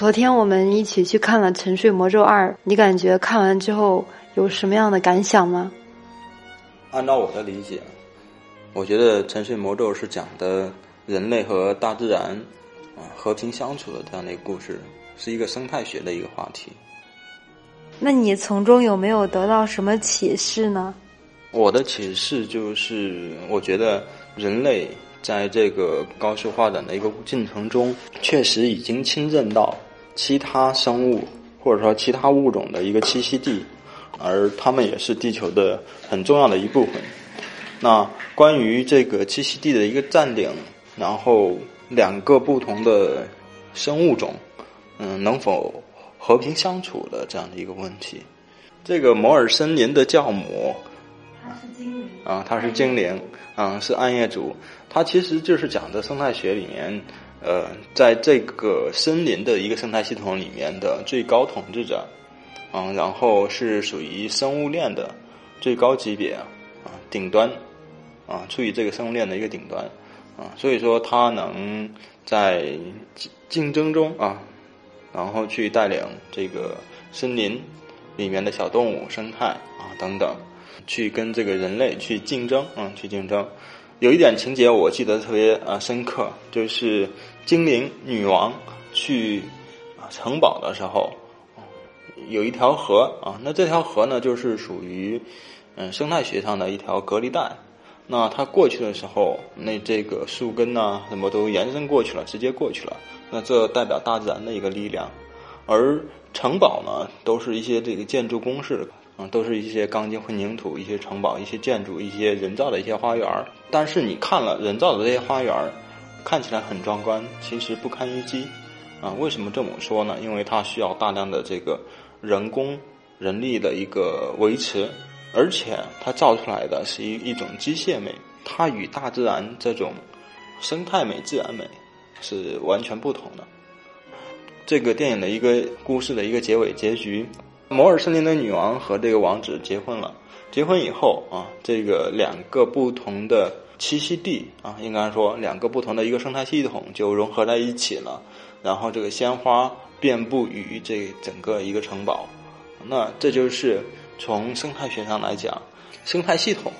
昨天我们一起去看了《沉睡魔咒2》，你感觉看完之后有什么样的感想吗？按照我的理解，我觉得《沉睡魔咒》是讲的人类和大自然和平相处的这样的一个故事，是一个生态学的一个话题。那你从中有没有得到什么启示呢？我的启示就是，我觉得人类在这个高速发展的一个进程中，确实已经侵占到其他生物或者说其他物种的一个栖息地，而它们也是地球的很重要的一部分。那关于这个栖息地的一个占领，然后两个不同的生物种能否和平相处的这样的一个问题。这个摩尔森林的教母，他是精灵，是暗夜族。他其实就是讲的生态学里面，在这个森林的一个生态系统里面的最高统治者，然后是属于生物链的最高级别顶端，处于这个生物链的一个顶端，所以说他能在竞争中然后去带领这个森林里面的小动物生态等等，去跟这个人类去竞争，有一点情节我记得特别深刻，就是精灵女王去城堡的时候，有一条河那这条河呢就是属于生态学上的一条隔离带，那它过去的时候，那这个树根啊什么都延伸过去了，直接过去了，那这代表大自然的一个力量。而城堡呢都是一些这个建筑公式，都是一些钢筋混凝土，一些城堡，一些建筑，一些人造的一些花园。但是你看了人造的这些花园看起来很壮观，其实不堪一击为什么这么说呢？因为它需要大量的这个人工人力的一个维持，而且它造出来的是一种机械美，它与大自然这种生态美自然美是完全不同的。这个电影的一个故事的一个结尾结局，摩尔森林的女王和这个王子结婚了。结婚以后这个两个不同的栖息地应该说两个不同的一个生态系统就融合在一起了，然后这个鲜花遍布于这整个一个城堡。那这就是从生态学上来讲，生态系统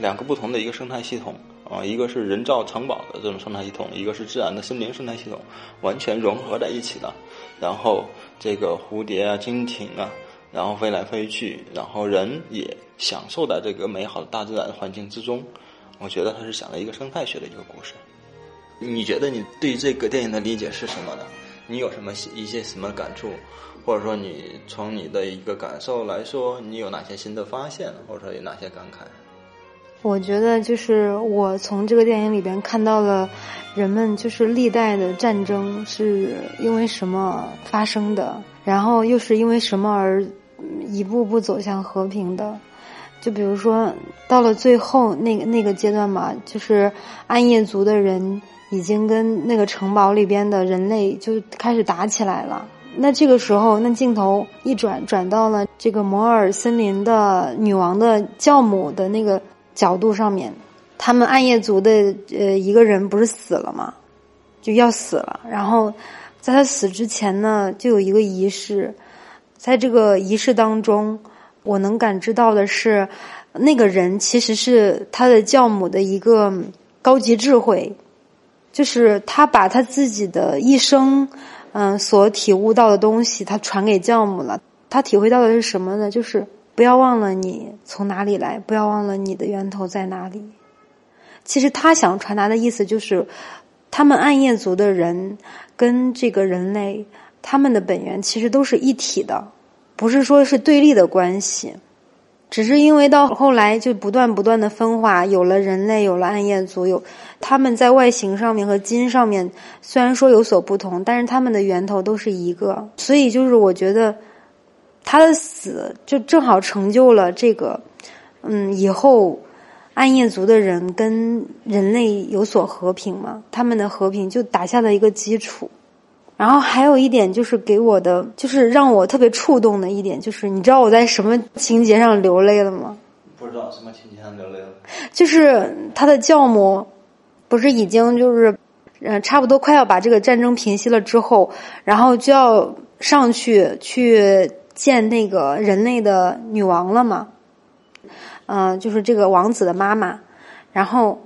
两个不同的一个生态系统一个是人造城堡的这种生态系统，一个是自然的森林生态系统，完全融合在一起的。然后这个蝴蝶蜻蜓然后飞来飞去，然后人也享受在这个美好的大自然环境之中。我觉得它是讲了一个生态学的一个故事。你觉得你对这个电影的理解是什么呢？你有什么一些什么感触，或者说你从你的一个感受来说，你有哪些新的发现，或者说有哪些感慨？我觉得就是我从这个电影里边看到了人们就是历代的战争是因为什么发生的，然后又是因为什么而一步步走向和平的。就比如说到了最后那个阶段嘛，就是暗夜族的人已经跟那个城堡里边的人类就开始打起来了。那这个时候，那镜头一转到了这个摩尔森林的女王的教母的那个角度上面，他们暗夜族的一个人不是死了吗？就要死了。然后在他死之前呢，就有一个仪式。在这个仪式当中，我能感知到的是，那个人其实是他的教母的一个高级智慧，就是他把他自己的一生所体悟到的东西他传给教母了。他体会到的是什么呢？就是不要忘了你从哪里来，不要忘了你的源头在哪里。其实他想传达的意思就是他们暗夜族的人跟这个人类他们的本源其实都是一体的，不是说是对立的关系，只是因为到后来就不断的分化，有了人类，有了暗夜族，有他们在外形上面和基因上面虽然说有所不同，但是他们的源头都是一个。所以就是我觉得他的死就正好成就了这个以后暗夜族的人跟人类有所和平嘛，他们的和平就打下了一个基础。然后还有一点就是给我的，就是让我特别触动的一点，就是你知道我在什么情节上流泪了吗？不知道什么情节上流泪了。就是他的教母不是已经就是差不多快要把这个战争平息了之后，然后就要上去见那个人类的女王了嘛，就是这个王子的妈妈。然后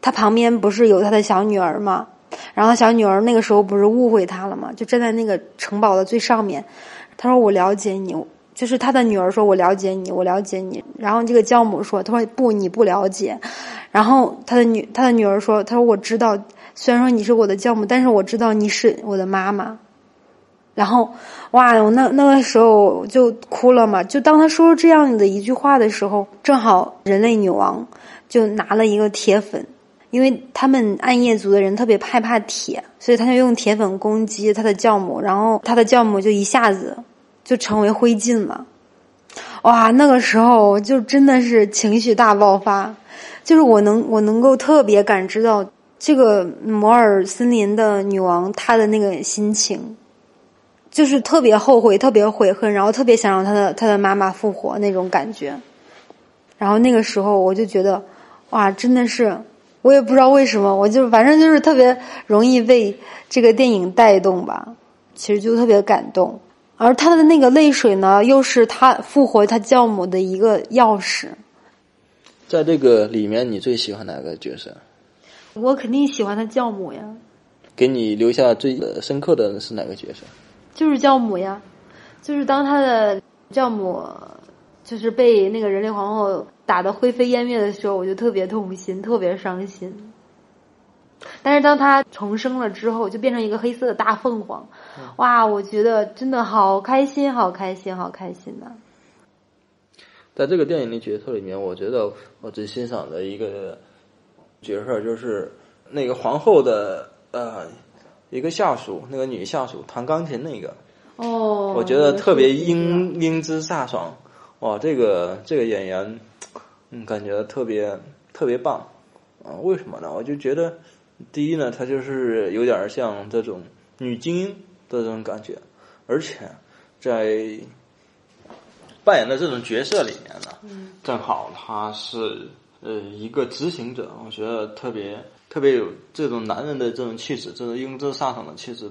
他旁边不是有他的小女儿嘛，然后小女儿那个时候不是误会他了嘛，就站在那个城堡的最上面，他说我了解你，就是他的女儿说我了解你，我了解你。然后这个教母说，他说不，你不了解。然后他的女儿说，他说我知道，虽然说你是我的教母，但是我知道你是我的妈妈。然后哇，我那个时候就哭了嘛。就当他说这样的一句话的时候，正好人类女王就拿了一个铁粉，因为他们暗夜族的人特别害怕铁，所以他就用铁粉攻击他的教母，然后他的教母就一下子就成为灰烬了。哇，那个时候就真的是情绪大爆发，就是我能够特别感知到这个摩尔森林的女王她的那个心情，就是特别后悔，特别悔恨，然后特别想让她的妈妈复活那种感觉。然后那个时候我就觉得，哇，真的是。我也不知道为什么，我就反正就是特别容易被这个电影带动吧，其实就特别感动。而他的那个泪水呢，又是他复活他教母的一个钥匙。在这个里面，你最喜欢哪个角色？我肯定喜欢他教母呀。给你留下最深刻的是哪个角色？就是教母呀，就是当他的教母就是被那个人类皇后打得灰飞烟灭的时候，我就特别痛心，特别伤心。但是当他重生了之后，就变成一个黑色的大凤凰，哇，我觉得真的好开心，好开心，好开心呐！在这个电影的角色里面，我觉得我最欣赏的一个角色就是那个皇后的一个下属，那个女下属弹钢琴那个。哦，我觉得特别英姿飒爽。哇，这个演员，感觉特别棒，啊，为什么呢？我就觉得，第一呢，他就是有点像这种女精英的这种感觉，而且在扮演的这种角色里面呢，正好他是一个执行者，我觉得特别有这种男人的这种气质，这种英姿飒爽的气质，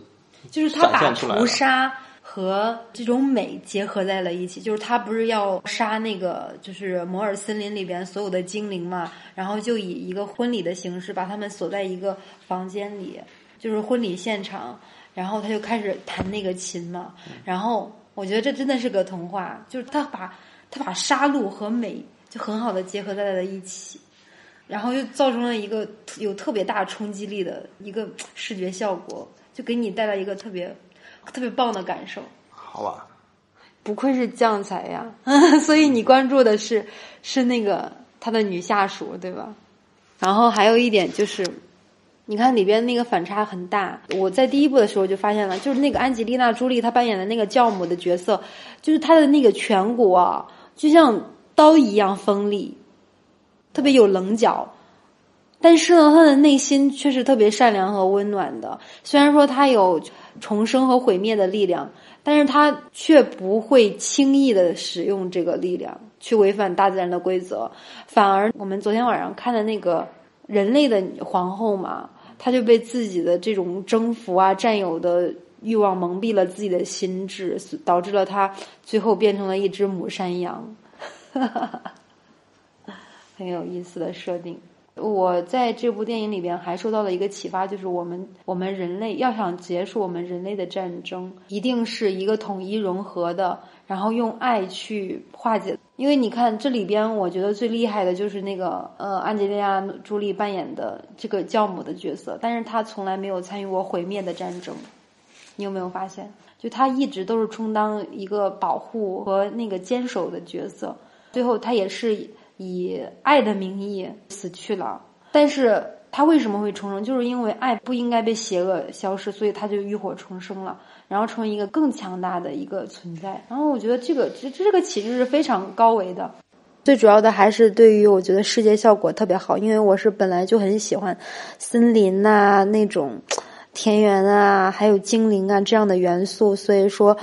就是他把屠杀和这种美结合在了一起。就是他不是要杀那个就是摩尔森林里边所有的精灵嘛，然后就以一个婚礼的形式把他们锁在一个房间里，就是婚礼现场，然后他就开始弹那个琴嘛。然后我觉得这真的是个童话，就是他把杀戮和美就很好的结合在了一起，然后又造成了一个有特别大冲击力的一个视觉效果，就给你带来一个特别棒的感受。好吧，不愧是将才呀！所以你关注的是那个他的女下属对吧？然后还有一点就是，你看里边那个反差很大。我在第一部的时候就发现了，就是那个安吉丽娜·朱莉她扮演的那个教母的角色，就是她的那个颧骨啊，就像刀一样锋利，特别有棱角。但是呢，他的内心却是特别善良和温暖的。虽然说他有重生和毁灭的力量，但是他却不会轻易的使用这个力量去违反大自然的规则。反而我们昨天晚上看的那个人类的皇后嘛，她就被自己的这种征服啊、占有的欲望蒙蔽了自己的心智，导致了她最后变成了一只母山羊。很有意思的设定。我在这部电影里边还受到了一个启发，就是我们人类要想结束我们人类的战争，一定是一个统一融合的，然后用爱去化解。因为你看这里边，我觉得最厉害的就是那个安吉丽娜·朱莉扮演的这个教母的角色，但是她从来没有参与过毁灭的战争。你有没有发现，就她一直都是充当一个保护和那个坚守的角色，最后她也是以爱的名义死去了。但是他为什么会重生，就是因为爱不应该被邪恶消失，所以他就浴火重生了，然后成为一个更强大的一个存在。然后我觉得这个启示是非常高维的。最主要的还是对于我觉得视觉效果特别好，因为我是本来就很喜欢森林啊、那种田园啊、还有精灵啊这样的元素，所以说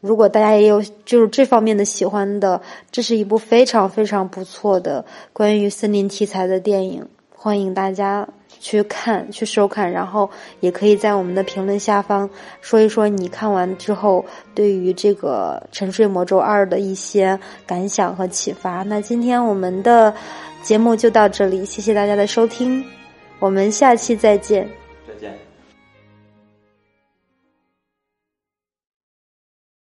如果大家也有就是这方面的喜欢的，这是一部非常非常不错的关于森林题材的电影，欢迎大家去看、去收看，然后也可以在我们的评论下方说一说你看完之后对于这个《沉睡魔咒2》的一些感想和启发。那今天我们的节目就到这里，谢谢大家的收听，我们下期再见。